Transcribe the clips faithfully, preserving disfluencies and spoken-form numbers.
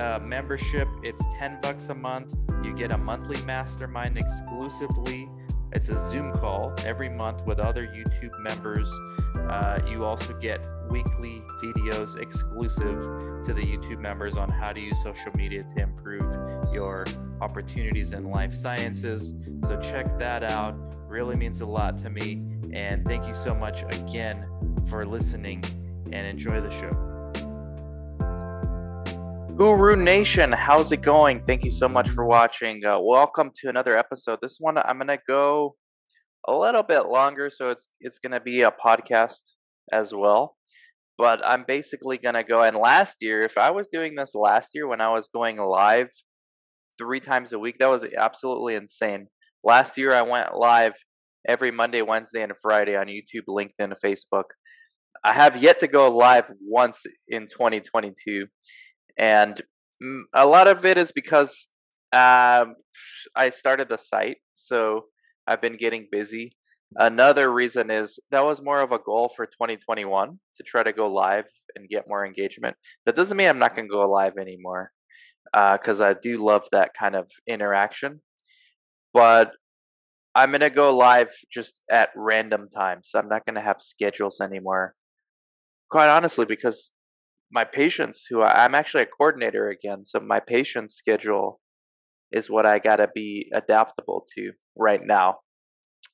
uh, membership. It's ten bucks a month. You get a monthly mastermind exclusively. It's a Zoom call every month with other YouTube members. Uh, you also get weekly videos exclusive to the YouTube members on how to use social media to improve your opportunities in life sciences. So check that out. Really means a lot to me. And thank you so much again for listening, and enjoy the show. Guru Nation, how's it going? Thank you so much for watching. Uh, welcome to another episode. This one, I'm going to go a little bit longer, so it's it's going to be a podcast as well. But I'm basically going to go, and last year, if I was doing this last year when I was going live three times a week, that was absolutely insane. Last year, I went live every Monday, Wednesday, and Friday on YouTube, LinkedIn, and Facebook. I have yet to go live once in twenty twenty-two. And a lot of it is because uh, I started the site, so I've been getting busy. Another reason is that was more of a goal for twenty twenty-one to try to go live and get more engagement. That doesn't mean I'm not going to go live anymore, because uh, I do love that kind of interaction. But I'm going to go live just at random times. I'm not going to have schedules anymore, quite honestly, because my patients who I, I'm actually a coordinator again. So my patient's schedule is what I got to be adaptable to right now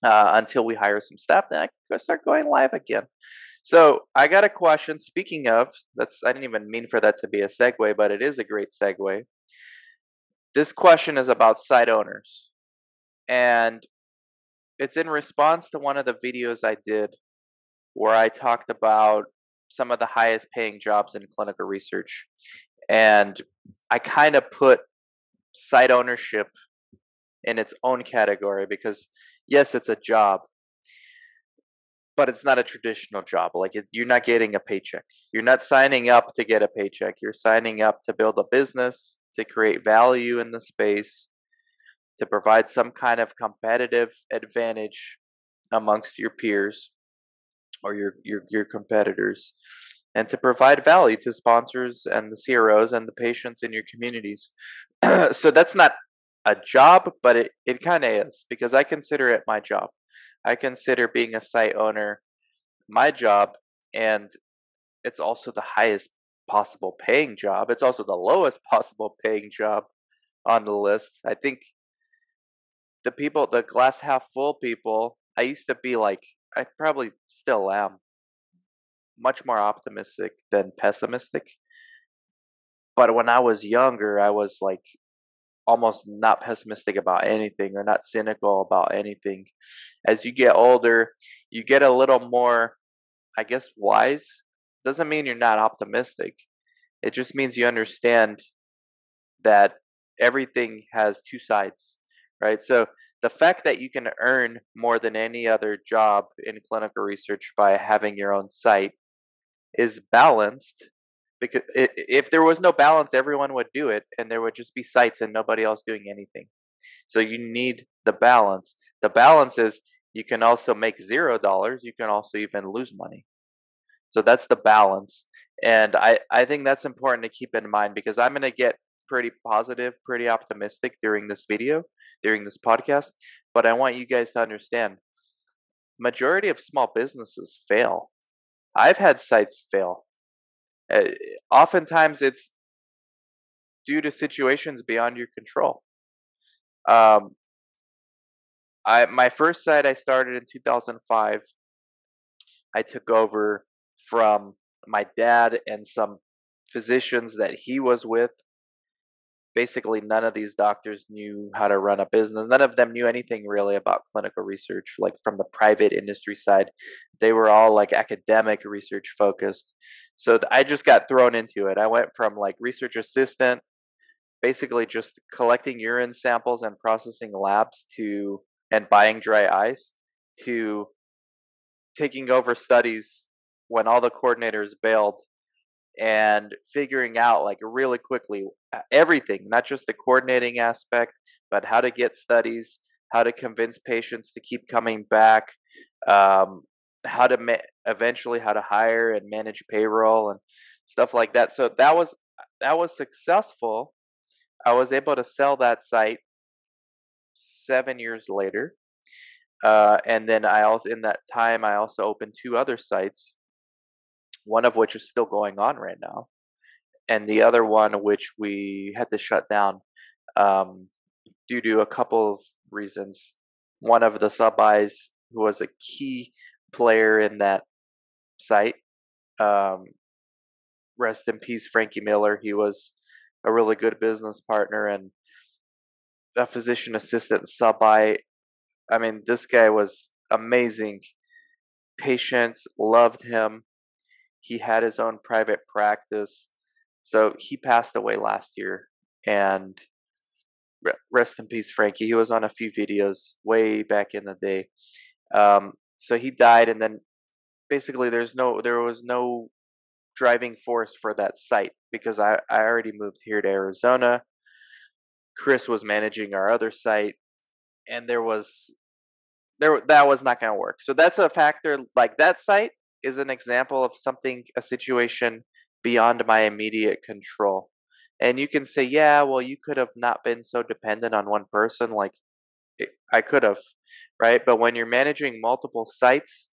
uh, until we hire some staff. Then I can start going live again. So I got a question. Speaking of, that's I didn't even mean for that to be a segue, but it is a great segue. This question is about site owners. And it's in response to one of the videos I did where I talked about some of the highest paying jobs in clinical research. And I kind of put site ownership in its own category because, yes, it's a job, but it's not a traditional job. Like it, you're not getting a paycheck. You're not signing up to get a paycheck. You're signing up to build a business, to create value in the space, to provide some kind of competitive advantage amongst your peers or your, your your competitors, and to provide value to sponsors and the C R Os and the patients in your communities. So that's not a job, but it, it kind of is, because I consider it my job. I consider being a site owner my job, and it's also the highest possible paying job. It's also the lowest possible paying job on the list. I think the people, the glass half full people, I used to be like, I probably still am much more optimistic than pessimistic. But when I was younger, I was like almost not pessimistic about anything or not cynical about anything. As you get older, you get a little more, I guess, wise. Doesn't mean you're not optimistic. It just means you understand that everything has two sides, right? So the fact that you can earn more than any other job in clinical research by having your own site is balanced, because if there was no balance, everyone would do it and there would just be sites and nobody else doing anything. So you need the balance. The balance is You can also make zero dollars. You can also even lose money. So that's the balance. And I, I think that's important to keep in mind, because I'm going to get pretty positive, pretty optimistic during this video, during this podcast. But I want you guys to understand, majority of small businesses fail. I've had sites fail. Uh, oftentimes it's due to situations beyond your control. Um, I my first site I started in two thousand five. I took over from my dad and some physicians that he was with. Basically, none of these doctors knew how to run a business. None of them knew anything really about clinical research, like from the private industry side. They were all like academic research focused. So I just got thrown into it. I went from like research assistant, basically just collecting urine samples and processing labs to, and buying dry ice, to taking over studies when all the coordinators bailed, and figuring out like really quickly everything, not just the coordinating aspect, but how to get studies, how to convince patients to keep coming back, um, how to ma- eventually how to hire and manage payroll and stuff like that. So that was that was successful. I was able to sell that site seven years later, uh, and then I also in that time I also opened two other sites. One of which is still going on right now, and the other one which we had to shut down um, due to a couple of reasons. One of the sub-eyes, who was a key player in that site, um, rest in peace, Frankie Miller. He was a really good business partner and a physician assistant sub-eye. I mean, this guy was amazing. Patients loved him. He had his own private practice. So he passed away last year. And rest in peace, Frankie. He was on a few videos way back in the day. Um, so he died. And then basically there's no, there was no driving force for that site, because I, I already moved here to Arizona. Chris was managing our other site. And there was, there that was not going to work. So that's a factor. Like that site is an example of something, a situation beyond my immediate control. And you can say, yeah, well, you could have not been so dependent on one person. Like it, I could have, right? But when you're managing multiple sites,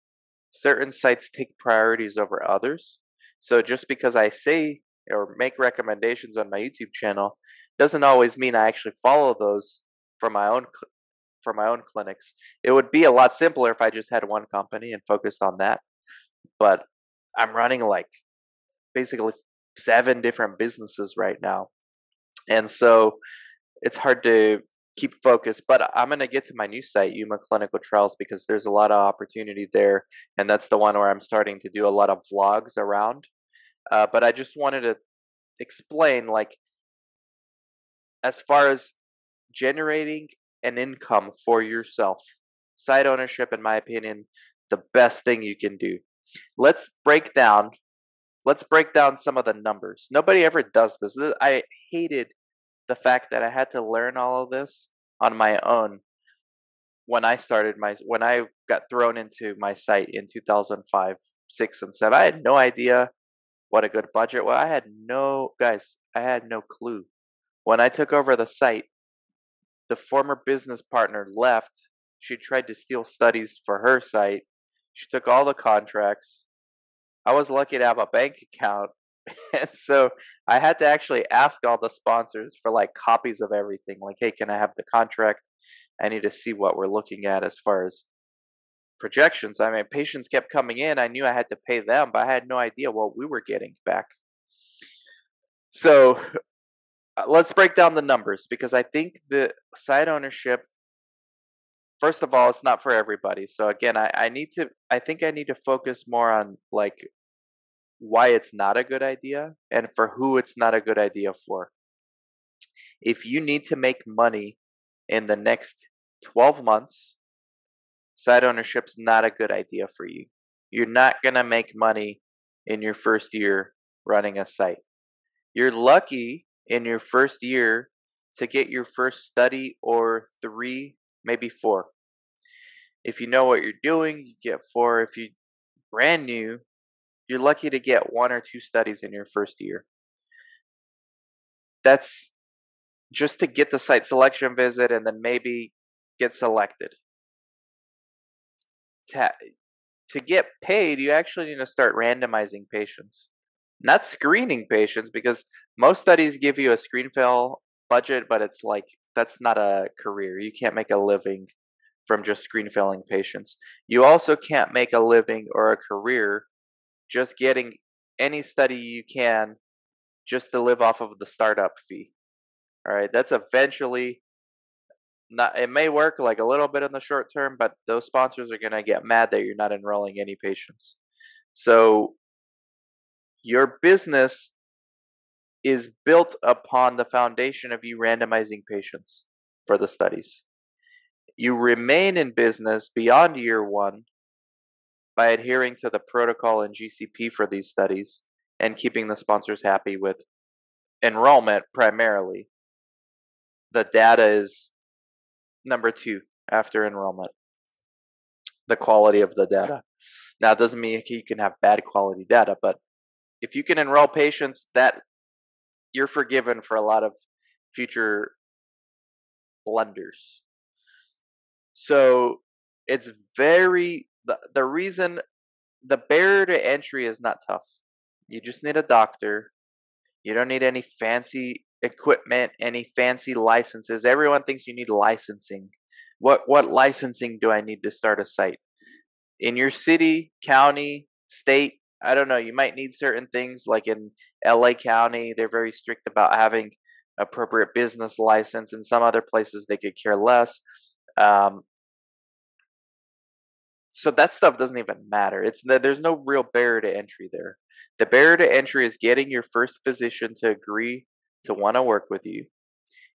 certain sites take priorities over others. So just because I say or make recommendations on my YouTube channel doesn't always mean I actually follow those for my own cl- for my own clinics. It would be a lot simpler if I just had one company and focused on that. But I'm running like basically seven different businesses right now. And so it's hard to keep focused. But I'm going to get to my new site, Yuma Clinical Trials, because there's a lot of opportunity there. And that's the one where I'm starting to do a lot of vlogs around. Uh, but I just wanted to explain, like, as far as generating an income for yourself, site ownership, in my opinion, the best thing you can do. Let's break down, let's break down some of the numbers. Nobody ever does this. I hated the fact that I had to learn all of this on my own when I started my, when I got thrown into my site in two thousand five, six, and seven. I had no idea what a good budget was. I had no, guys, I had no clue. When I took over the site, the former business partner left. She tried to steal studies for her site. She took all the contracts. I was lucky to have a bank account. And so I had to actually ask all the sponsors for like copies of everything. Like, hey, can I have the contract? I need to see what we're looking at as far as projections. I mean, patients kept coming in. I knew I had to pay them, but I had no idea what we were getting back. So let's break down the numbers, because I think the site ownership, first of all, it's not for everybody. So again, I, I need to, I think I need to focus more on like why it's not a good idea and for who it's not a good idea for. If you need to make money in the next twelve months, site ownership's not a good idea for you. You're not going to make money in your first year running a site. You're lucky in your first year to get your first study or three, maybe four. If you know what you're doing, you get four. If you're brand new, you're lucky to get one or two studies in your first year. That's just to get the site selection visit and then maybe get selected. To, to get paid, you actually need to start randomizing patients, not screening patients, because most studies give you a screen fail budget, but it's like, that's not a career. You can't make a living from just screen failing patients. You also can't make a living or a career just getting any study you can just to live off of the startup fee. All right, that's eventually not, it may work like a little bit in the short term, but those sponsors are going to get mad that you're not enrolling any patients. So your business is built upon the foundation of you randomizing patients for the studies. You remain in business beyond year one by adhering to the protocol and G C P for these studies and keeping the sponsors happy with enrollment primarily. The data is number two after enrollment, the quality of the data. Now, it doesn't mean you can have bad quality data, but if you can enroll patients, that you're forgiven for a lot of future blunders. So it's very, the, the reason, the barrier to entry is not tough. You just need a doctor. You don't need any fancy equipment, any fancy licenses. Everyone thinks you need licensing. What, what licensing do I need to start a site? In your city, county, state, I don't know, you might need certain things. Like in L A County, they're very strict about having appropriate business license. In some other places, they could care less. Um, so that stuff doesn't even matter. It's there's no real barrier to entry there. The barrier to entry is getting your first physician to agree to want to work with you.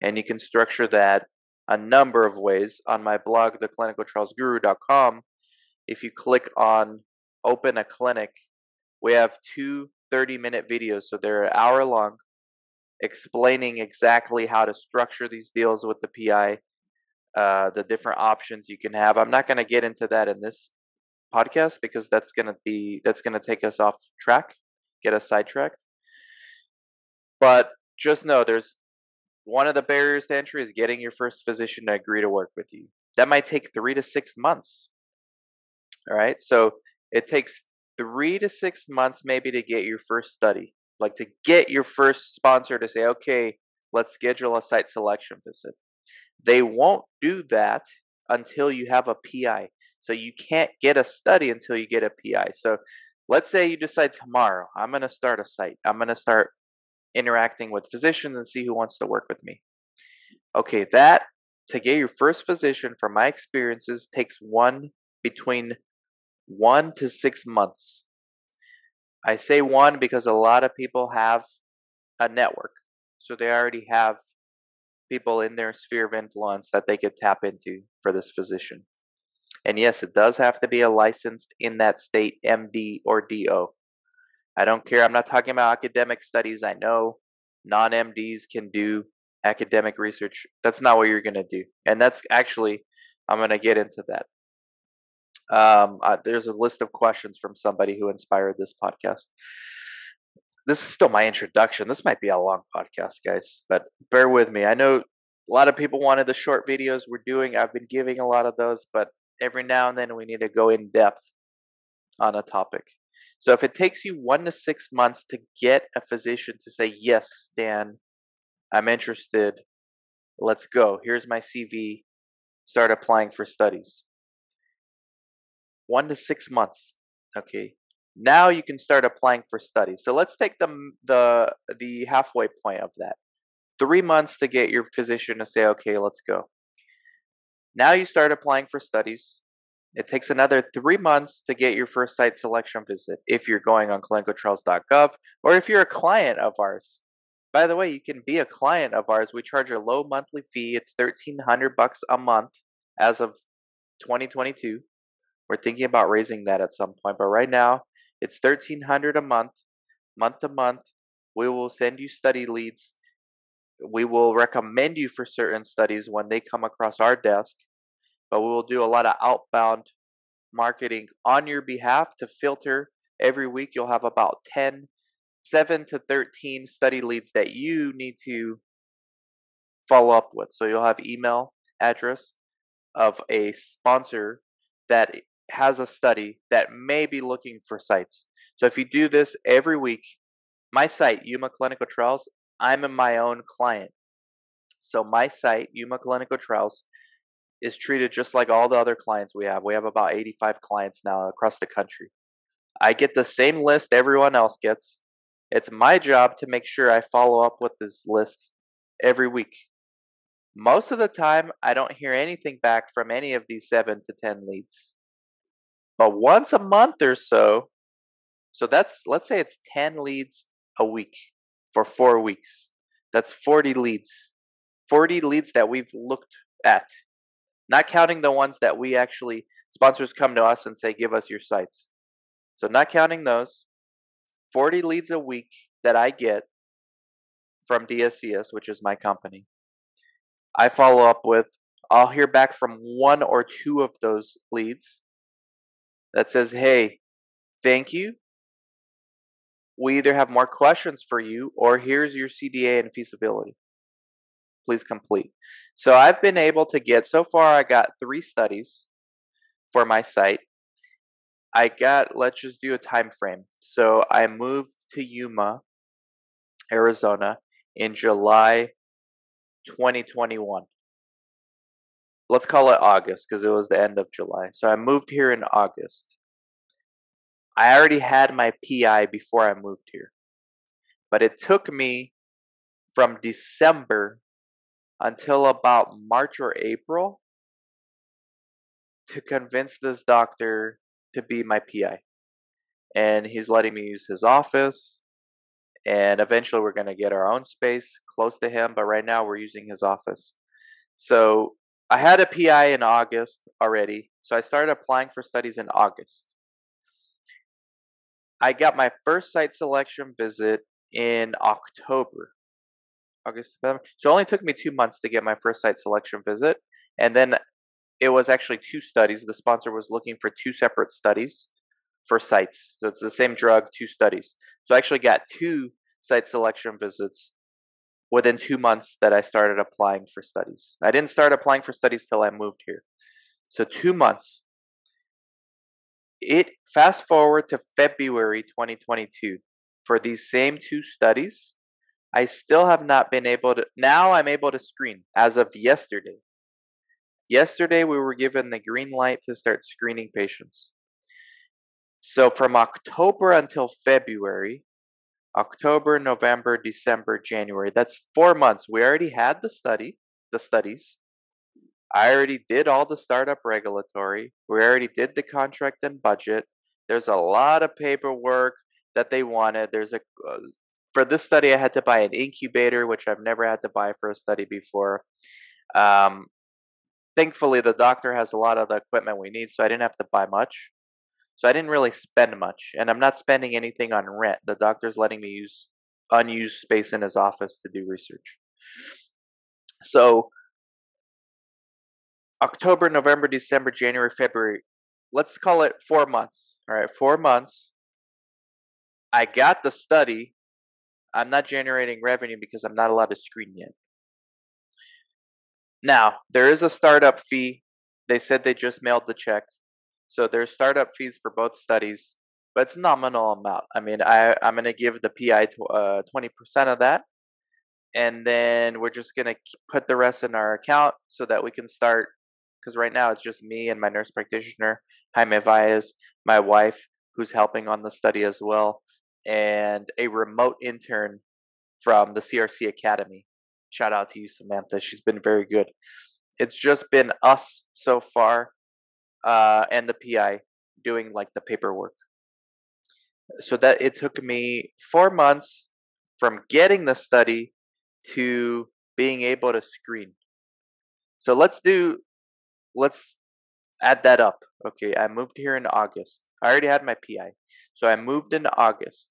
And you can structure that a number of ways. On my blog, the clinical trials guru dot com, if you click on Open a Clinic, we have two thirty minute videos, so they're an hour long, explaining exactly how to structure these deals with the P I, uh, the different options you can have. I'm not going to get into that in this podcast because that's going to be that's going to take us off track, get us sidetracked. But just know, there's one of the barriers to entry is getting your first physician to agree to work with you. That might take three to six months. All right, so it takes three to six months maybe to get your first study, like to get your first sponsor to say, okay, let's schedule a site selection visit. They won't do that until you have a P I. So you can't get a study until you get a P I. So let's say you decide tomorrow, I'm going to start a site. I'm going to start interacting with physicians and see who wants to work with me. Okay, that to get your first physician, from my experiences, takes one between one to six months. I say one because a lot of people have a network. So they already have people in their sphere of influence that they could tap into for this physician. And yes, it does have to be a licensed in that state M D or D O. I don't care. I'm not talking about academic studies. I know non-M Ds can do academic research. That's not what you're going to do. And that's actually, I'm going to get into that. Um, uh, there's a list of questions from somebody who inspired this podcast. This is still my introduction. This might be a long podcast, guys, but bear with me. I know a lot of people wanted the short videos we're doing. I've been giving a lot of those, but every now and then we need to go in depth on a topic. So if it takes you one to six months to get a physician to say, yes, Stan, I'm interested. Let's go. Here's my C V. Start applying for studies. One to six months. Okay. Now you can start applying for studies. So let's take the the the halfway point of that. Three months to get your physician to say, okay, let's go. Now you start applying for studies. It takes another three months to get your first site selection visit if you're going on clinical trials dot gov or if you're a client of ours. By the way, you can be a client of ours. We charge a low monthly fee. It's thirteen hundred bucks a month as of twenty twenty-two. We're thinking about raising that at some point, but right now it's thirteen hundred dollars a month, month to month. We will send you study leads. We will recommend you for certain studies when they come across our desk. but we will do a lot of outbound marketing on your behalf to filter. Every week you'll have about ten, seven to thirteen study leads that you need to follow up with. So you'll have email address of a sponsor that has a study that may be looking for sites. So if you do this every week, my site, Yuma Clinical Trials, I'm my own client. So my site, Yuma Clinical Trials, is treated just like all the other clients we have. We have about eighty-five clients now across the country. I get the same list everyone else gets. It's my job to make sure I follow up with this list every week. Most of the time, I don't hear anything back from any of these seven to ten leads. But once a month or so, so that's, let's say it's ten leads a week for four weeks. That's forty leads. forty leads that we've looked at. Not counting the ones that we actually, sponsors come to us and say, give us your sites. So not counting those, forty leads a week that I get from D S C S, which is my company. I follow up with, I'll hear back from one or two of those leads that says, hey, thank you. We either have more questions for you or here's your C D A and feasibility. Please complete. So I've been able to get, so far I got three studies for my site. I got, let's just do a time frame. So I moved to Yuma, Arizona in July twenty twenty-one. Let's call it August because it was the end of July. So I moved here in August. I already had my P I before I moved here. But it took me from December until about March or April to convince this doctor to be my P I. And he's letting me use his office. And eventually we're going to get our own space close to him. But right now we're using his office. So I had a P I in August already. So I started applying for studies in August. I got my first site selection visit in October. August, September. So it only took me two months to get my first site selection visit. And then it was actually two studies. The sponsor was looking for two separate studies for sites. So it's the same drug, two studies. So I actually got two site selection visits within two months that I started applying for studies. I didn't start applying for studies till I moved here. So two months. It fast forward to February twenty twenty-two for these same two studies. I still have not been able to, now I'm able to screen as of yesterday. Yesterday, we were given the green light to start screening patients. So from October until February, October, November, December, January, that's four months. We already had the study, the studies. I already did all the startup regulatory. We already did the contract and budget. There's a lot of paperwork that they wanted. There's a, uh, for this study, I had to buy an incubator, which I've never had to buy for a study before. Um, thankfully, the doctor has a lot of the equipment we need, so I didn't have to buy much. So I didn't really spend much, and I'm not spending anything on rent. The doctor's letting me use unused space in his office to do research. So October, November, December, January, February, let's call it four months. All right, four months. I got the study. I'm not generating revenue because I'm not allowed to screen yet. Now, there is a startup fee. They said they just mailed the check. So there's startup fees for both studies, but it's a nominal amount. I mean, I, I'm going to give the P I uh, twenty percent of that, and then we're just going to put the rest in our account so that we can start, because right now it's just me and my nurse practitioner, Jaime Valles, my wife, who's helping on the study as well, and a remote intern from the C R C Academy. Shout out to you, Samantha. She's been very good. It's just been us so far uh, and the P I doing like the paperwork. So that it took me four months from getting the study to being able to screen. So let's do, let's add that up. Okay, I moved here in August. I already had my P I. So I moved in August.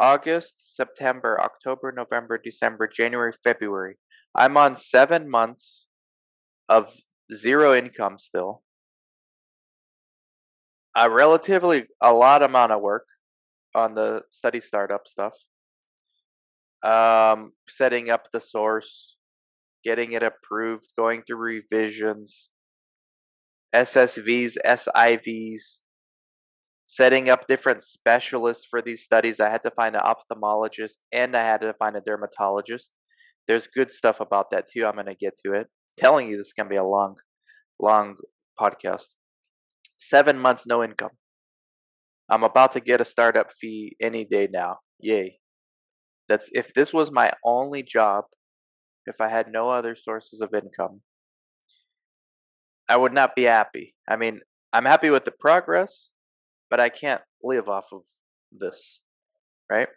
August, September, October, November, December, January, February. I'm on seven months of zero income still, a relatively a lot amount of work on the study startup stuff, um, setting up the source, getting it approved, going through revisions, S S Vs, S I Vs, setting up different specialists for these studies. I had to find an ophthalmologist and I had to find a dermatologist. There's good stuff about that too. I'm going to get to it. Telling you this can be a long, long podcast. Seven months, no income. I'm about to get a startup fee any day now. Yay. That's if this was my only job, if I had no other sources of income, I would not be happy. I mean, I'm happy with the progress, but I can't live off of this, right?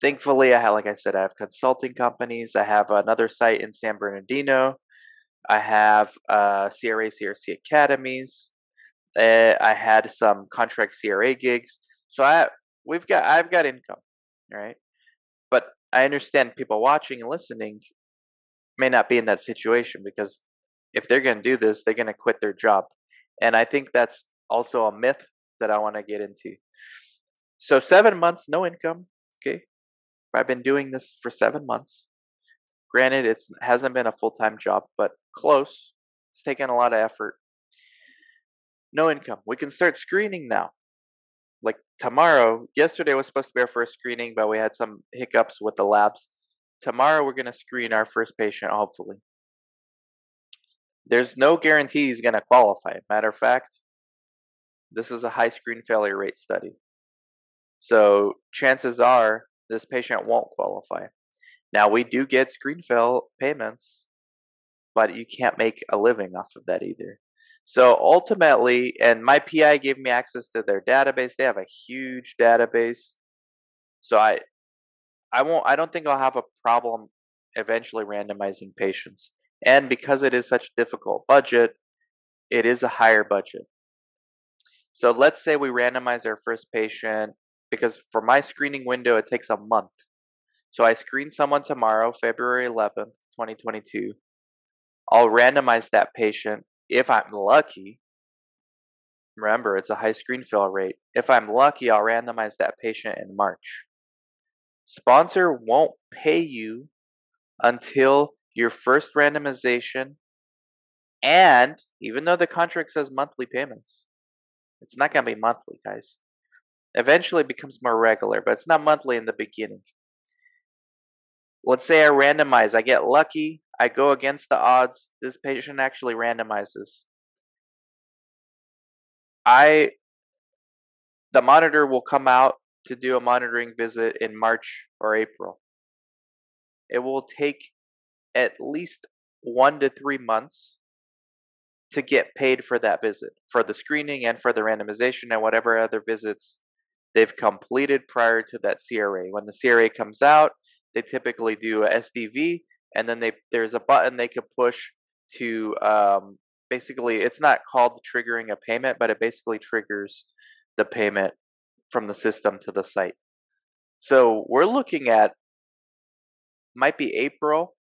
Thankfully, I have, like I said, I have consulting companies. I have another site in San Bernardino. I have uh, C R A, C R C Academies. Uh, I had some contract C R A gigs. So I we've got I've got income, right? But I understand people watching and listening may not be in that situation, because if they're going to do this, they're going to quit their job. And I think that's also a myth that I want to get into. So seven months, no income. Okay. I've been doing this for seven months. Granted, it hasn't been a full-time job, but close. It's taken a lot of effort. No income. We can start screening now. Like tomorrow, yesterday was supposed to be our first screening, but we had some hiccups with the labs. Tomorrow, we're going to screen our first patient, hopefully. There's no guarantee he's going to qualify. Matter of fact, this is a high screen failure rate study. So chances are this patient won't qualify. Now, we do get screen fail payments, but you can't make a living off of that either. So ultimately, and my P I gave me access to their database. They have a huge database. So I I won't I don't think I'll have a problem eventually randomizing patients. And because it is such a difficult budget, it is a higher budget. So let's say we randomize our first patient, because for my screening window, it takes a month. So I screen someone tomorrow, February eleventh, twenty twenty-two. I'll randomize that patient if I'm lucky. Remember, it's a high screen fail rate. If I'm lucky, I'll randomize that patient in March. Sponsor won't pay you until your first randomization, and even though the contract says monthly payments, it's not going to be monthly, guys. Eventually it becomes more regular, but it's not monthly in the beginning. Let's say I randomize. I get lucky. I go against the odds. This patient actually randomizes. I, the monitor will come out to do a monitoring visit in March or April. It will take at least one to three months to get paid for that visit, for the screening and for the randomization and whatever other visits they've completed prior to that C R A. When the C R A comes out, they typically do a S D V, and then they, there's a button they could push to um, basically, it's not called triggering a payment, but it basically triggers the payment from the system to the site. So we're looking at, might be April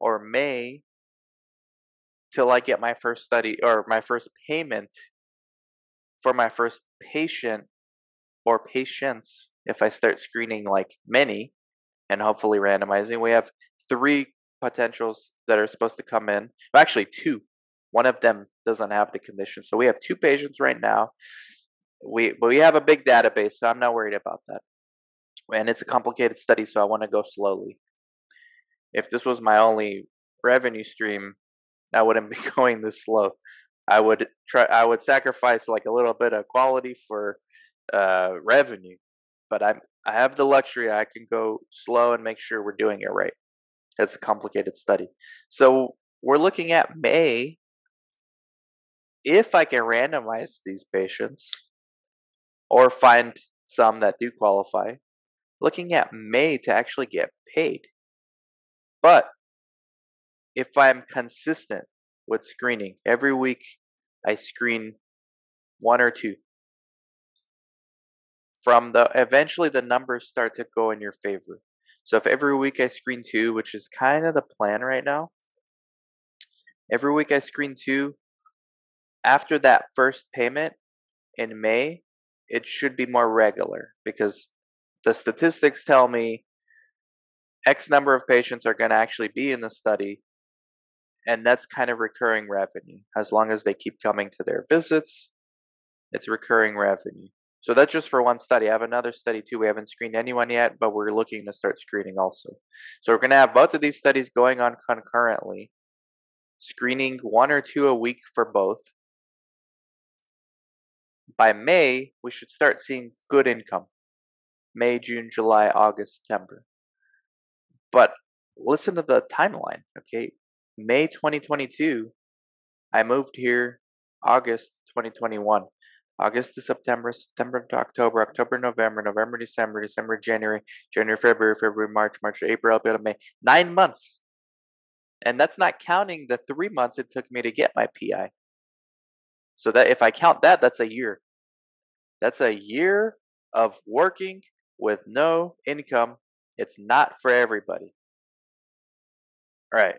or May till I get my first study or my first payment for my first patient or patients, if I start screening like many and hopefully randomizing. We have three potentials that are supposed to come in. Actually, two. One of them doesn't have the condition. So we have two patients right now. We, but we have a big database, so I'm not worried about that. And it's a complicated study, so I want to go slowly. If this was my only revenue stream, I wouldn't be going this slow. I would try. I would sacrifice like a little bit of quality for uh, revenue, but I'm I have the luxury. I can go slow and make sure we're doing it right. It's a complicated study, so we're looking at May. If I can randomize these patients, or find some that do qualify, looking at May to actually get paid, but. If I'm consistent with screening, every week I screen one or two. From the eventually the numbers start to go in your favor. So if every week I screen two, which is kind of the plan right now, Every week I screen two. After that first payment in May, it should be more regular because the statistics tell me X number of patients are going to actually be in the study. And that's kind of recurring revenue. As long as they keep coming to their visits, it's recurring revenue. So that's just for one study. I have another study too. We haven't screened anyone yet, but we're looking to start screening also. So we're going to have both of these studies going on concurrently, screening one or two a week for both. By May, we should start seeing good income. May, June, July, August, September. But listen to the timeline, okay? May twenty twenty-two, I moved here August twenty twenty-one. August to September, September to October, October, November, November, December, December, January, January, February, February, March, March, April, April, May. Nine months. And that's not counting the three months it took me to get my P I. So that if I count that, that's a year. That's a year of working with no income. It's not for everybody. All right.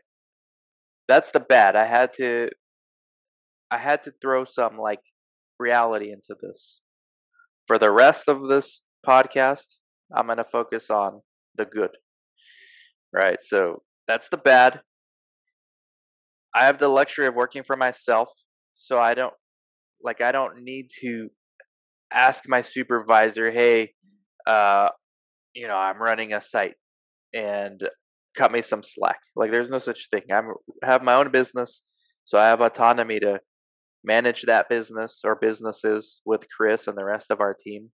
That's the bad. I had to I had to throw some like reality into this. For the rest of this podcast, I'm going to focus on the good. Right? So, that's the bad. I have the luxury of working for myself, so I don't like I don't need to ask my supervisor, "Hey, uh, you know, I'm running a site and cut me some slack." Like there's no such thing. I'm have my own business, so I have autonomy to manage that business or businesses with Chris and the rest of our team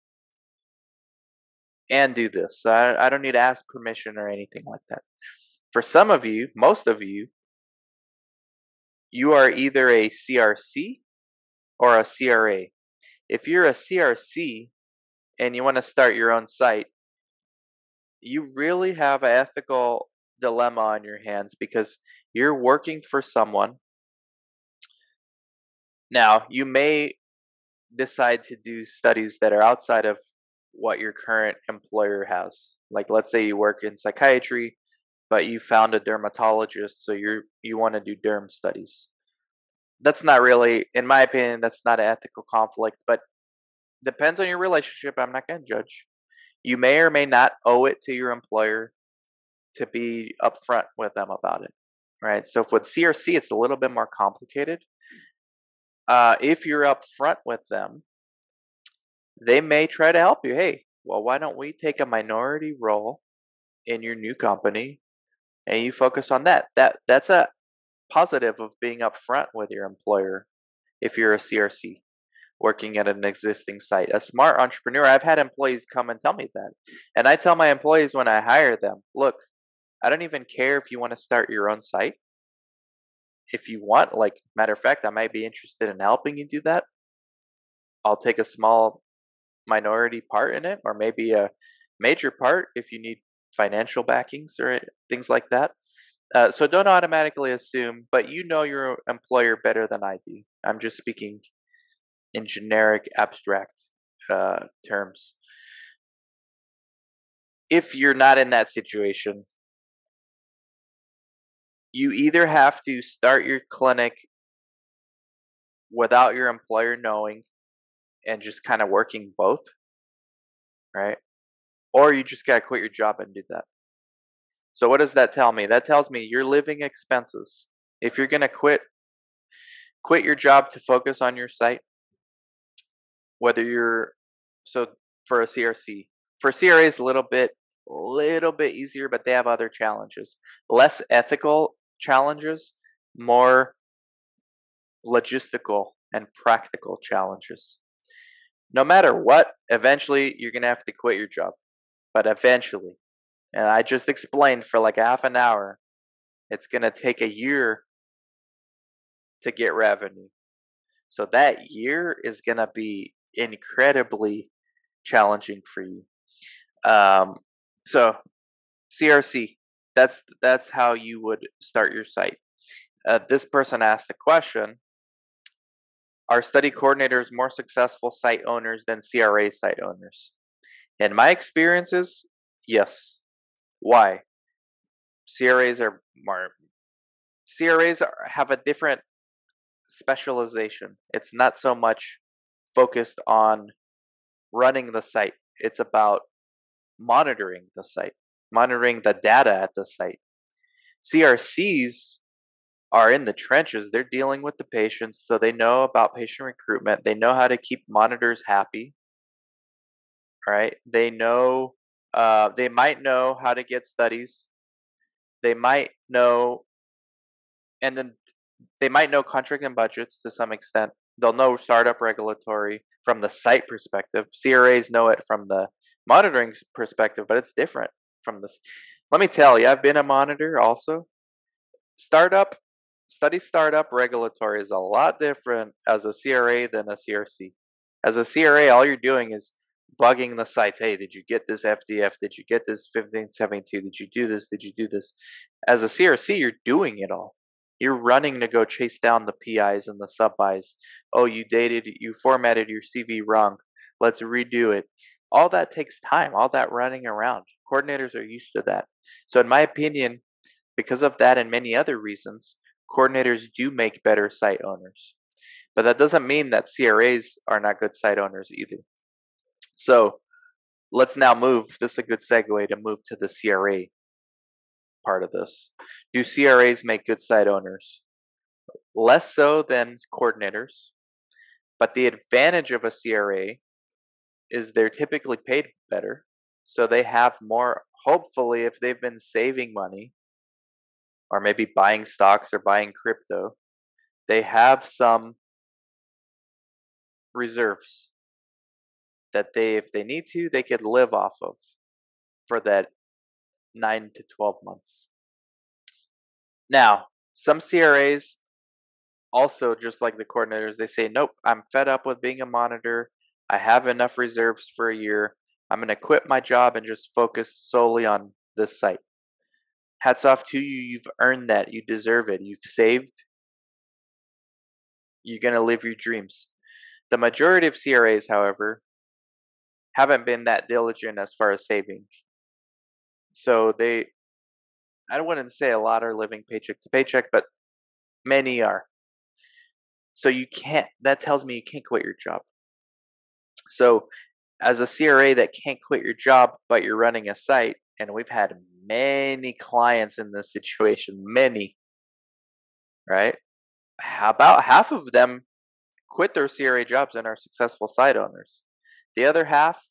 and do this. So I, I don't need to ask permission or anything like that. For some of you, most of you, you are either a C R C or a C R A. If you're a C R C and you want to start your own site, you really have an ethical dilemma on your hands because you're working for someone. Now, you may decide to do studies that are outside of what your current employer has. Like, let's say you work in psychiatry, but you found a dermatologist, so you're, you want to do derm studies. That's not really, in my opinion, that's not an ethical conflict, but depends on your relationship. I'm not going to judge. You may or may not owe it to your employer to be upfront with them about it, right? So with C R C, it's a little bit more complicated. Uh, if you're upfront with them, they may try to help you. Hey, well, why don't we take a minority role in your new company and you focus on that? That that's a positive of being upfront with your employer if you're a C R C working at an existing site. A smart entrepreneur, I've had employees come and tell me that. And I tell my employees when I hire them, look, I don't even care if you want to start your own site. If you want, like, matter of fact, I might be interested in helping you do that. I'll take a small minority part in it, or maybe a major part if you need financial backings or things like that. Uh, so don't automatically assume, but you know your employer better than I do. I'm just speaking in generic, abstract uh, terms. If you're not in that situation, you either have to start your clinic without your employer knowing and just kind of working both, right? Or you just got to quit your job and do that. So what does that tell me? That tells me your living expenses. If you're going to quit, quit your job to focus on your site, whether you're, so for a C R C, for C R As a little bit, little bit easier, but they have other challenges, less ethical challenges, more logistical and practical challenges. No matter what, eventually you're going to have to quit your job, but eventually, and I just explained for like half an hour, it's going to take a year to get revenue. So that year is going to be incredibly challenging for you. Um, so C R C, that's, that's how you would start your site. Uh, this person asked the question, are study coordinators more successful site owners than C R A site owners? In my experiences, yes. Why? C R As are more, C R As are, have a different specialization. It's not so much focused on running the site. It's about monitoring the site, monitoring the data at the site. C R Cs are in the trenches. They're dealing with the patients, so they know about patient recruitment. They know how to keep monitors happy. All right. They know, uh, they might know how to get studies. They might know, and then they might know contract and budgets to some extent. They'll know startup regulatory from the site perspective. C R As know it from the monitoring perspective, but it's different from this. Let me tell you, I've been a monitor also. Startup, study startup regulatory is a lot different as a C R A than a C R C. As a C R A, all you're doing is bugging the sites. Hey, did you get this F D F? Did you get this fifteen seventy-two? Did you do this? Did you do this? As a C R C, you're doing it all. You're running to go chase down the P Is and the sub-Is. Oh, you dated, you formatted your C V wrong. Let's redo it. All that takes time, all that running around. Coordinators are used to that. So in my opinion, because of that and many other reasons, coordinators do make better site owners. But that doesn't mean that C R As are not good site owners either. So let's now move. This is a good segue to move to the C R A part of this. Do C R As make good site owners? Less so than coordinators. But the advantage of a C R A is they're typically paid better. So they have more, hopefully, if they've been saving money, or maybe buying stocks or buying crypto, they have some reserves that they, if they need to, they could live off of for that nine to twelve months. Now, some C R As also, just like the coordinators, they say, nope, I'm fed up with being a monitor. I have enough reserves for a year. I'm going to quit my job and just focus solely on this site. Hats off to you. You've earned that. You deserve it. You've saved. You're going to live your dreams. The majority of C R As, however, haven't been that diligent as far as saving. So they, I wouldn't say a lot are living paycheck to paycheck, but many are. So you can't, that tells me you can't quit your job. So as a C R A that can't quit your job, but you're running a site, and we've had many clients in this situation, many, right? About half of them quit their C R A jobs and are successful site owners. The other half,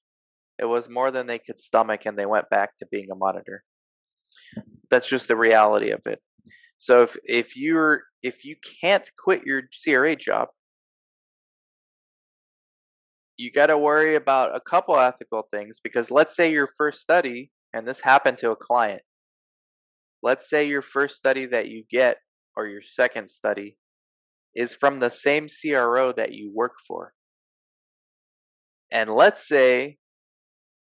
it was more than they could stomach and they went back to being a monitor. That's just the reality of it. So if, if you're, if you can't quit your C R A job, you got to worry about a couple ethical things, because let's say your first study, and this happened to a client. Let's say your first study that you get, or your second study, is from the same C R O that you work for. And let's say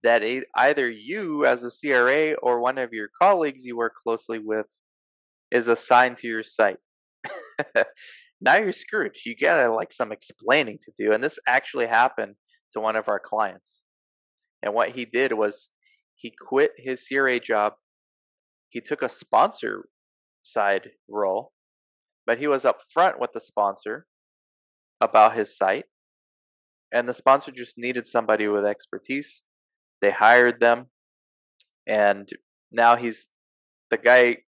that either you as a C R A or one of your colleagues you work closely with is assigned to your site. Now you're screwed. You got like some explaining to do. And this actually happened to one of our clients. And what he did was, he quit his C R A job. He took a sponsor side role, but he was upfront with the sponsor about his site. And the sponsor just needed somebody with expertise. They hired them. And now he's, the guy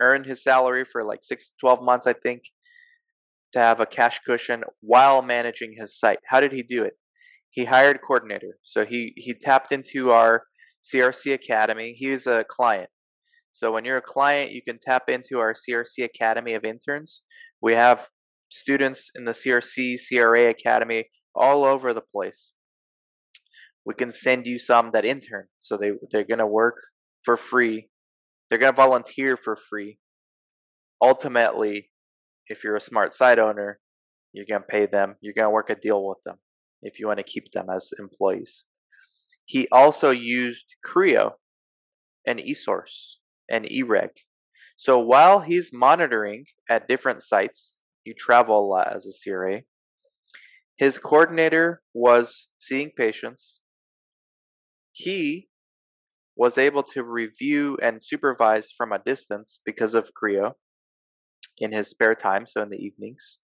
earned his salary for like six to twelve months, I think, to have a cash cushion while managing his site. How did he do it? He hired a coordinator. So he, he tapped into our C R C Academy. He's a client. So when you're a client, you can tap into our C R C Academy of Interns. We have students in the C R C, C R A Academy all over the place. We can send you some that intern. So they, they're going to work for free. They're going to volunteer for free. Ultimately, if you're a smart site owner, you're going to pay them. You're going to work a deal with them if you want to keep them as employees. He also used Creo and eSource and eReg. So while he's monitoring at different sites, you travel a lot as a C R A, his coordinator was seeing patients. He was able to review and supervise from a distance because of Creo. in his spare time, so in the evenings.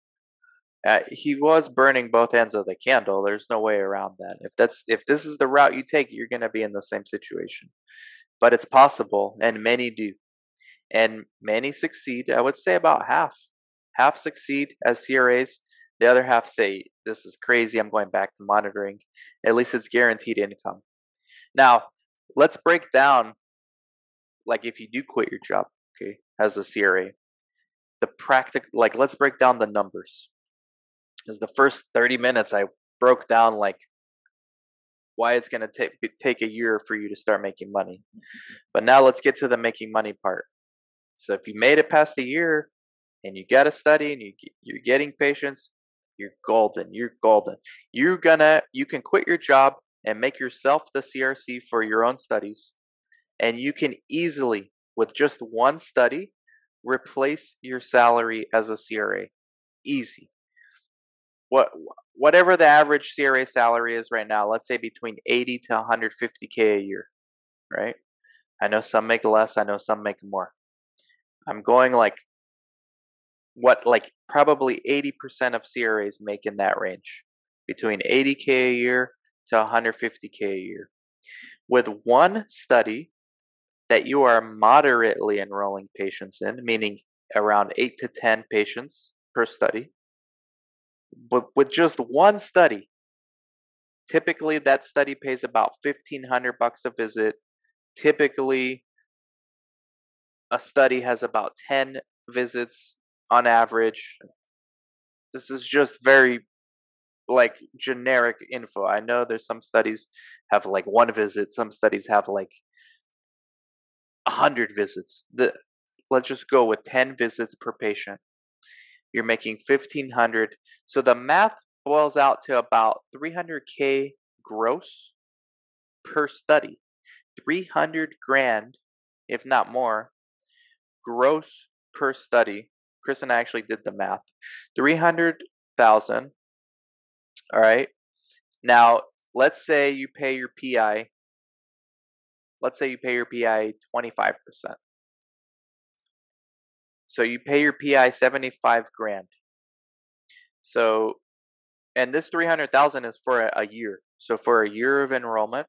Uh, he was burning both ends of the candle. There's no way around that. If that's if this is the route you take, you're going to be in the same situation. But it's possible, and many do. And many succeed. I would say about half. Half succeed as C R As. The other half say, this is crazy, I'm going back to monitoring. At least it's guaranteed income. Now, let's break down, like if you do quit your job, okay, as a C R A, the practical, like let's break down the numbers. Because the first thirty minutes I broke down like why it's going to take take a year for you to start making money. But now let's get to the making money part. So if you made it past the year and you got to study and you, you're getting patients, you're golden. You're golden. You're gonna, you can quit your job and make yourself the C R C for your own studies. And you can easily, with just one study, replace your salary as a C R A. Easy. What, whatever the average C R A salary is right now, let's say between eighty to one hundred fifty K a year, right? I know some make less. I know some make more. I'm going like what, like probably eighty percent of C R As make in that range, between eighty K a year to one hundred fifty K a year. With one study that you are moderately enrolling patients in, meaning around eight to ten patients per study, but with just one study, typically that study pays about fifteen hundred bucks a visit. Typically, a study has about ten visits on average. This is just very like generic info. I know there's some studies have like one visit. Some studies have like one hundred visits. The, let's just go with ten visits per patient. You're making fifteen hundred. So the math boils out to about three hundred K gross per study. three hundred grand, if not more, gross per study. Chris and I actually did the math. three hundred thousand. All right. Now, let's say you pay your P I. Let's say you pay your P I twenty-five percent. So you pay your P I seventy-five grand. So, and this three hundred thousand is for a, a year. So for a year of enrollment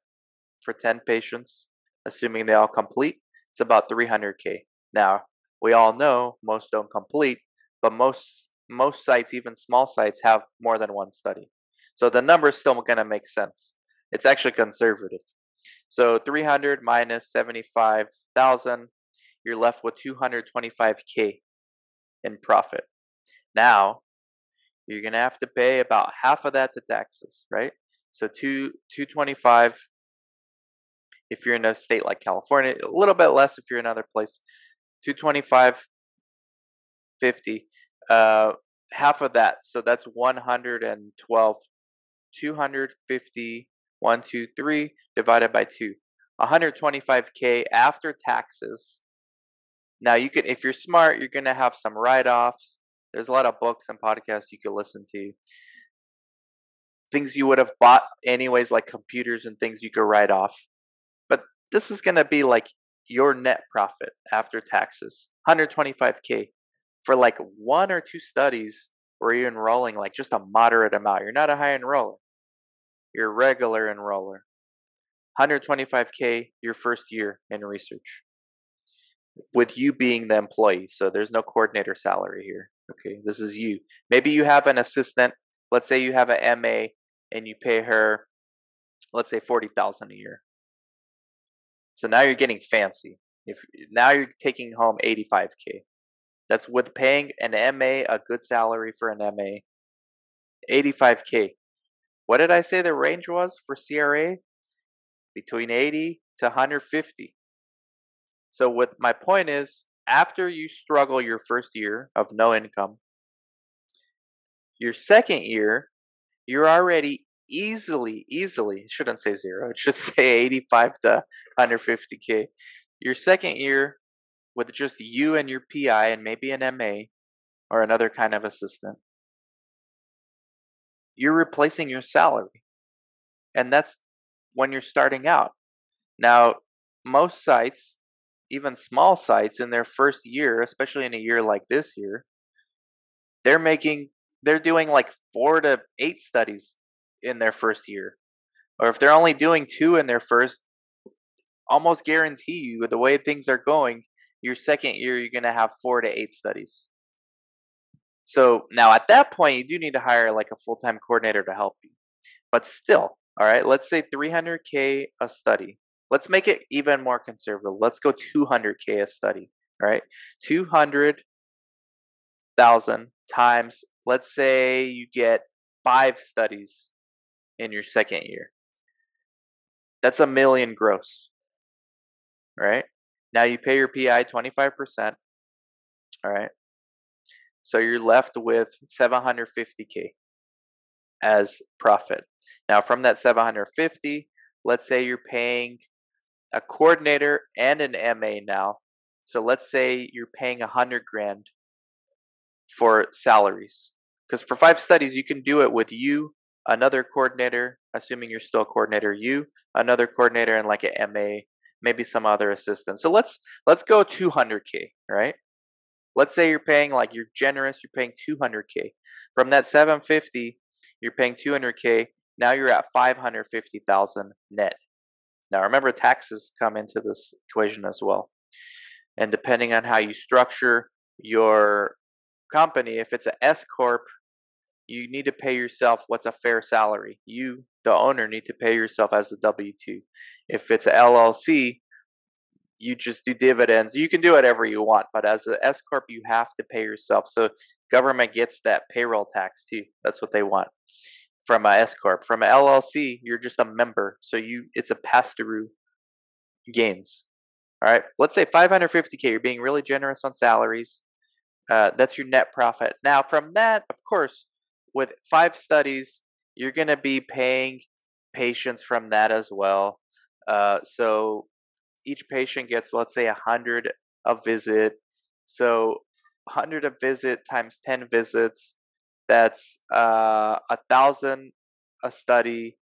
for ten patients, assuming they all complete, it's about three hundred K. Now, we all know most don't complete, but most most sites, even small sites, have more than one study. So the number's still going to make sense. It's actually conservative. So three hundred minus seventy-five thousand, you're left with two hundred twenty-five K in profit. Now, you're going to have to pay about half of that to taxes, right? So two, two twenty-five if you're in a state like California, a little bit less if you're in another place, two twenty-five fifty, uh, half of that. So that's one hundred twelve, two hundred fifty, one, two, three divided by two, one hundred twenty-five K after taxes. Now, you could, if you're smart, you're going to have some write-offs. There's a lot of books and podcasts you could listen to. Things you would have bought anyways, like computers and things you could write off. But this is going to be like your net profit after taxes, one hundred twenty-five K for like one or two studies where you're enrolling like just a moderate amount. You're not a high enroller. You're a regular enroller. one hundred twenty-five K your first year in research, with you being the employee. So there's no coordinator salary here. Okay, this is you. Maybe you have an assistant. Let's say you have an M A and you pay her, let's say forty thousand a year. So now you're getting fancy. If now you're taking home eighty-five K. That's with paying an M A a good salary for an M A. eighty-five K. What did I say the range was for C R A? Between eighty to one hundred fifty. So what my point is, after you struggle your first year of no income, your second year, you're already easily, easily, it shouldn't say zero, it should say eighty-five to one hundred fifty K. Your second year with just you and your P I and maybe an M A or another kind of assistant, you're replacing your salary. And that's when you're starting out. Now, most sites, even small sites in their first year, especially in a year like this year, they're making, they're doing like four to eight studies in their first year. Or if they're only doing two in their first, almost guarantee you with the way things are going, your second year, you're going to have four to eight studies. So now at that point, you do need to hire like a full-time coordinator to help you. But still, all right, let's say three hundred K a study. Let's make it even more conservative. Let's go two hundred K a study, all right? two hundred thousand times, let's say you get five studies in your second year. That's a million gross, right? Now you pay your P I twenty-five percent, all right? So you're left with seven hundred fifty K as profit. Now from that seven hundred fifty, let's say you're paying a coordinator and an M A now. So let's say you're paying a hundred grand for salaries, because for five studies, you can do it with you, another coordinator, assuming you're still a coordinator, you, another coordinator, and like an M A, maybe some other assistant. So let's, let's go two hundred K, right? Let's say you're paying, like you're generous, you're paying two hundred K. From that seven fifty, you're paying two hundred K. Now you're at five hundred fifty thousand net. Now remember, taxes come into this equation as well. And depending on how you structure your company, if it's an S corp, you need to pay yourself what's a fair salary. You, the owner, need to pay yourself as a W two. If it's an L L C, you just do dividends. You can do whatever you want, but as an S corp, you have to pay yourself. So government gets that payroll tax too. That's what they want from an S corp. From an L L C, you're just a member, so you it's a pass through gains. All right, let's say five hundred fifty K. You're being really generous on salaries. Uh, that's your net profit. Now from that, of course, with five studies, you're going to be paying patients from that as well. Uh, so each patient gets, let's say, one hundred a visit. So one hundred a visit times ten visits, that's uh, one thousand a study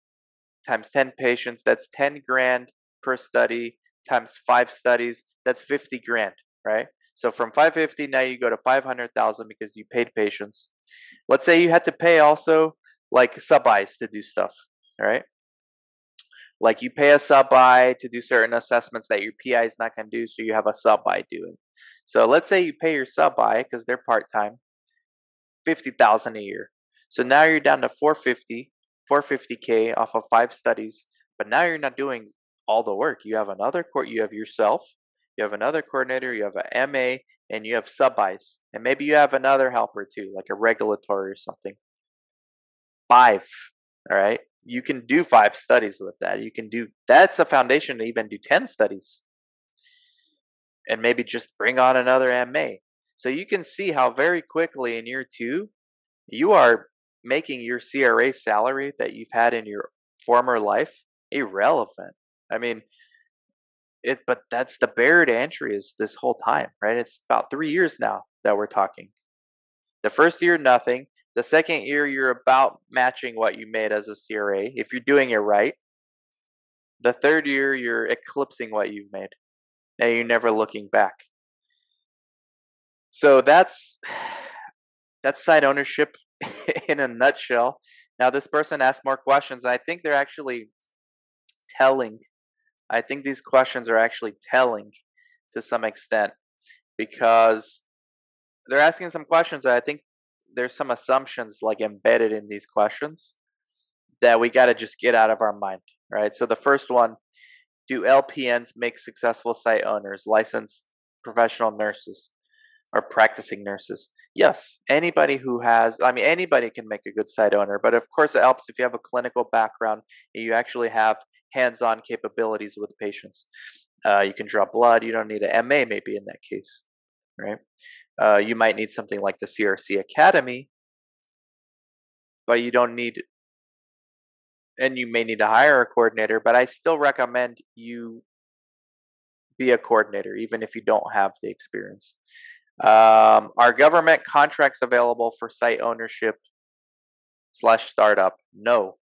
times ten patients. That's ten grand per study times five studies. That's fifty grand, right? So from five fifty, now you go to five hundred thousand because you paid patients. Let's say you had to pay also like sub-I's to do stuff, right? Like you pay a sub-I to do certain assessments that your P I is not going to do, so you have a sub-I doing. So let's say you pay your sub-I, because they're part-time, fifty thousand a year. So now you're down to four hundred fifty, four hundred fifty K off of five studies, but now you're not doing all the work. You have another court, you have yourself, you have another coordinator, you have an M A, and you have sub-I's. And maybe you have another helper too, like a regulatory or something. Five, all right? You can do five studies with that. You can do, that's a foundation to even do ten studies and maybe just bring on another M A. So you can see how very quickly in year two, you are making your C R A salary that you've had in your former life irrelevant. I mean, it, but that's the barrier to entry is this whole time, right? It's about three years now that we're talking. The first year, nothing. The second year, you're about matching what you made as a C R A, if you're doing it right. The third year, you're eclipsing what you've made, and you're never looking back. So that's that's site ownership in a nutshell. Now, this person asked more questions. I think they're actually telling. I think these questions are actually telling to some extent, because they're asking some questions that I think there's some assumptions like embedded in these questions that we got to just get out of our mind, right? So the first one, do L P Ns make successful site owners, licensed professional nurses or practicing nurses? Yes. Anybody who has, I mean, anybody can make a good site owner, but of course it helps if you have a clinical background and you actually have hands-on capabilities with patients. Uh, you can draw blood. You don't need an M A maybe in that case, right? Uh, you might need something like the C R C Academy, but you don't need, and you may need to hire a coordinator, but I still recommend you be a coordinator, even if you don't have the experience. Um, are government contracts available for site ownership slash startup? No.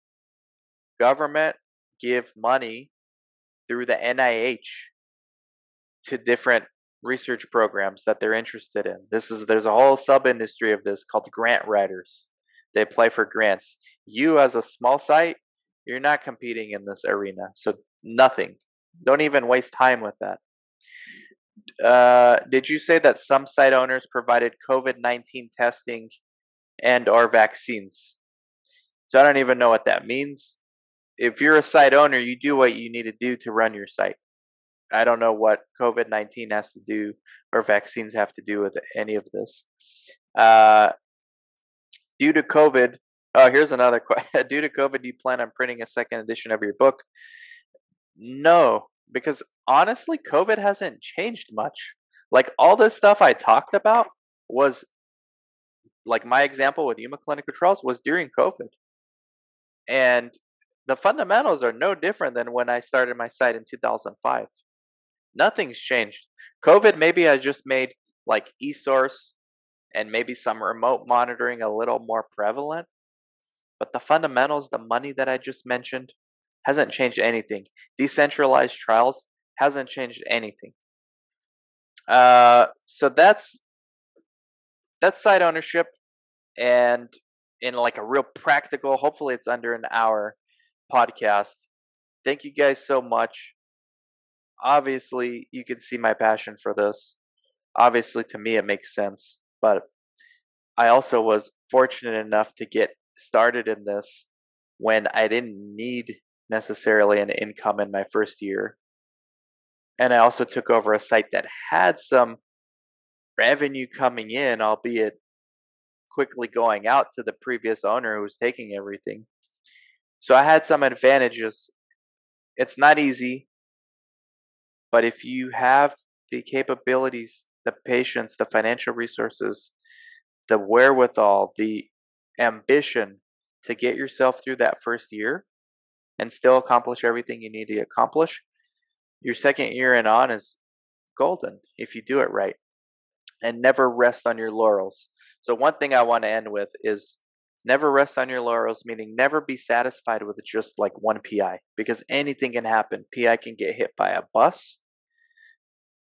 Government give money through the N I H to different research programs that they're interested in. This is there's a whole sub-industry of this called grant writers. They apply for grants. You, as a small site, you're not competing in this arena, so nothing. Don't even waste time with that. Uh, did you say that some site owners provided COVID nineteen testing and or vaccines? So I don't even know what that means. If you're a site owner, you do what you need to do to run your site. I don't know what COVID nineteen has to do or vaccines have to do with any of this. Uh, due to COVID, oh, here's another question. Due to COVID, do you plan on printing a second edition of your book? No, because honestly, COVID hasn't changed much. Like, all this stuff I talked about was, like my example with Yuma Clinical Trials was during COVID. And the fundamentals are no different than when I started my site in two thousand five. Nothing's changed. COVID, maybe I just made like eSource and maybe some remote monitoring a little more prevalent. But the fundamentals, the money that I just mentioned, hasn't changed anything. Decentralized trials hasn't changed anything. Uh, so that's that's site ownership, and in like a real practical, hopefully it's under an hour podcast. Thank you guys so much. Obviously, you can see my passion for this. Obviously, to me, it makes sense. But I also was fortunate enough to get started in this when I didn't need necessarily an income in my first year. And I also took over a site that had some revenue coming in, albeit quickly going out to the previous owner who was taking everything. So I had some advantages. It's not easy, but if you have the capabilities, the patience, the financial resources, the wherewithal, the ambition to get yourself through that first year and still accomplish everything you need to accomplish, your second year and on is golden if you do it right. And never rest on your laurels. So one thing I want to end with is never rest on your laurels, meaning never be satisfied with just like one P I, because anything can happen. P I can get hit by a bus.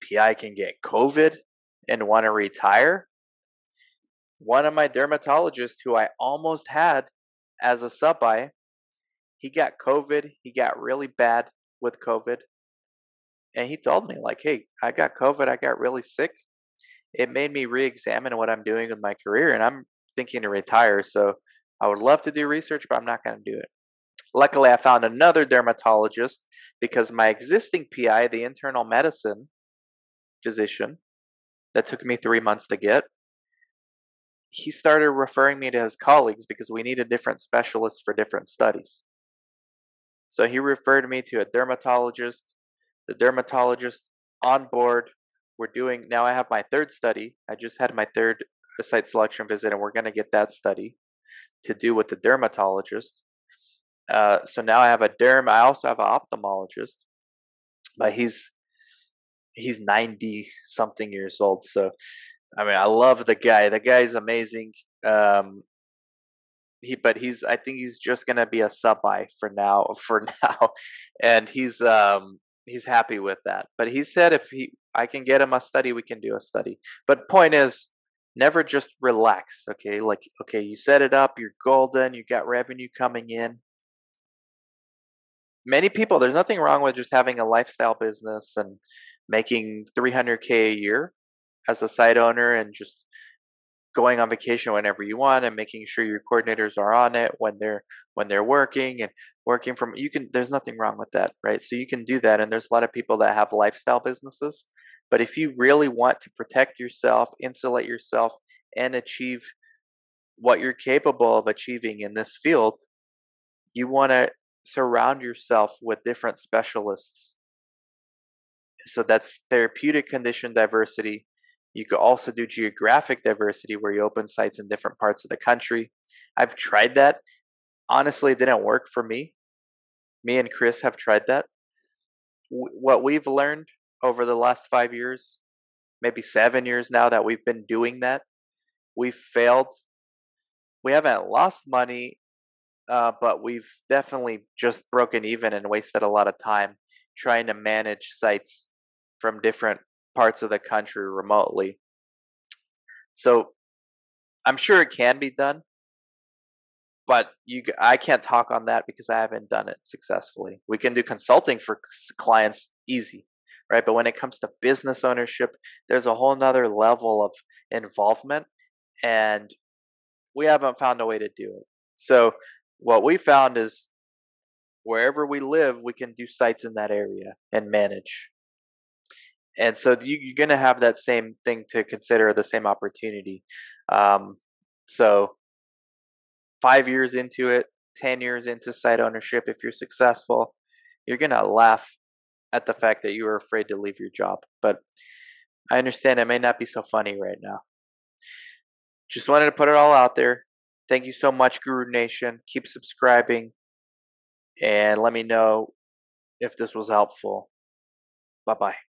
P I can get COVID and want to retire. One of my dermatologists who I almost had as a sub-I, he got COVID. He got really bad with COVID. And he told me like, hey, I got COVID. I got really sick. It made me re-examine what I'm doing with my career. And I'm thinking to retire. So I would love to do research, but I'm not going to do it. Luckily, I found another dermatologist because my existing P I, the internal medicine physician that took me three months to get, he started referring me to his colleagues because we needed different specialists for different studies. So he referred me to a dermatologist. The dermatologist on board. We're doing, now I have my third study. I just had my third site selection visit, and we're going to get that study to do with the dermatologist. Uh, so now I have a derm. I also have an ophthalmologist, but he's he's ninety something years old. So, I mean, I love the guy. The guy is amazing. Um, he, but he's, I think he's just going to be a sub-I for now, for now, and he's um, he's happy with that. But he said if he, I can get him a study, we can do a study. But point is, never just relax, okay? Like, okay, you set it up, you're golden, you got revenue coming in. Many people, there's nothing wrong with just having a lifestyle business and making three hundred K a year as a site owner and just going on vacation whenever you want and making sure your coordinators are on it when they're when they're working and working from, you can, there's nothing wrong with that, right? So you can do that, and there's a lot of people that have lifestyle businesses. But if you really want to protect yourself, insulate yourself, and achieve what you're capable of achieving in this field, you want to surround yourself with different specialists. So that's therapeutic condition diversity. You could also do geographic diversity where you open sites in different parts of the country. I've tried that. Honestly, it didn't work for me. Me and Chris have tried that. What we've learned over the last five years, maybe seven years now that we've been doing that, we've failed. We haven't lost money, uh, but we've definitely just broken even and wasted a lot of time trying to manage sites from different parts of the country remotely. So I'm sure it can be done, but you, I can't talk on that because I haven't done it successfully. We can do consulting for clients easy, right? But when it comes to business ownership, there's a whole nother level of involvement, and we haven't found a way to do it. So what we found is wherever we live, we can do sites in that area and manage. And so you, you're going to have that same thing to consider, the same opportunity. Um, so five years into it, ten years into site ownership, if you're successful, you're going to laugh at the fact that you were afraid to leave your job. But I understand it may not be so funny right now. Just wanted to put it all out there. Thank you so much, Guru Nation. Keep subscribing, and let me know if this was helpful. Bye-bye.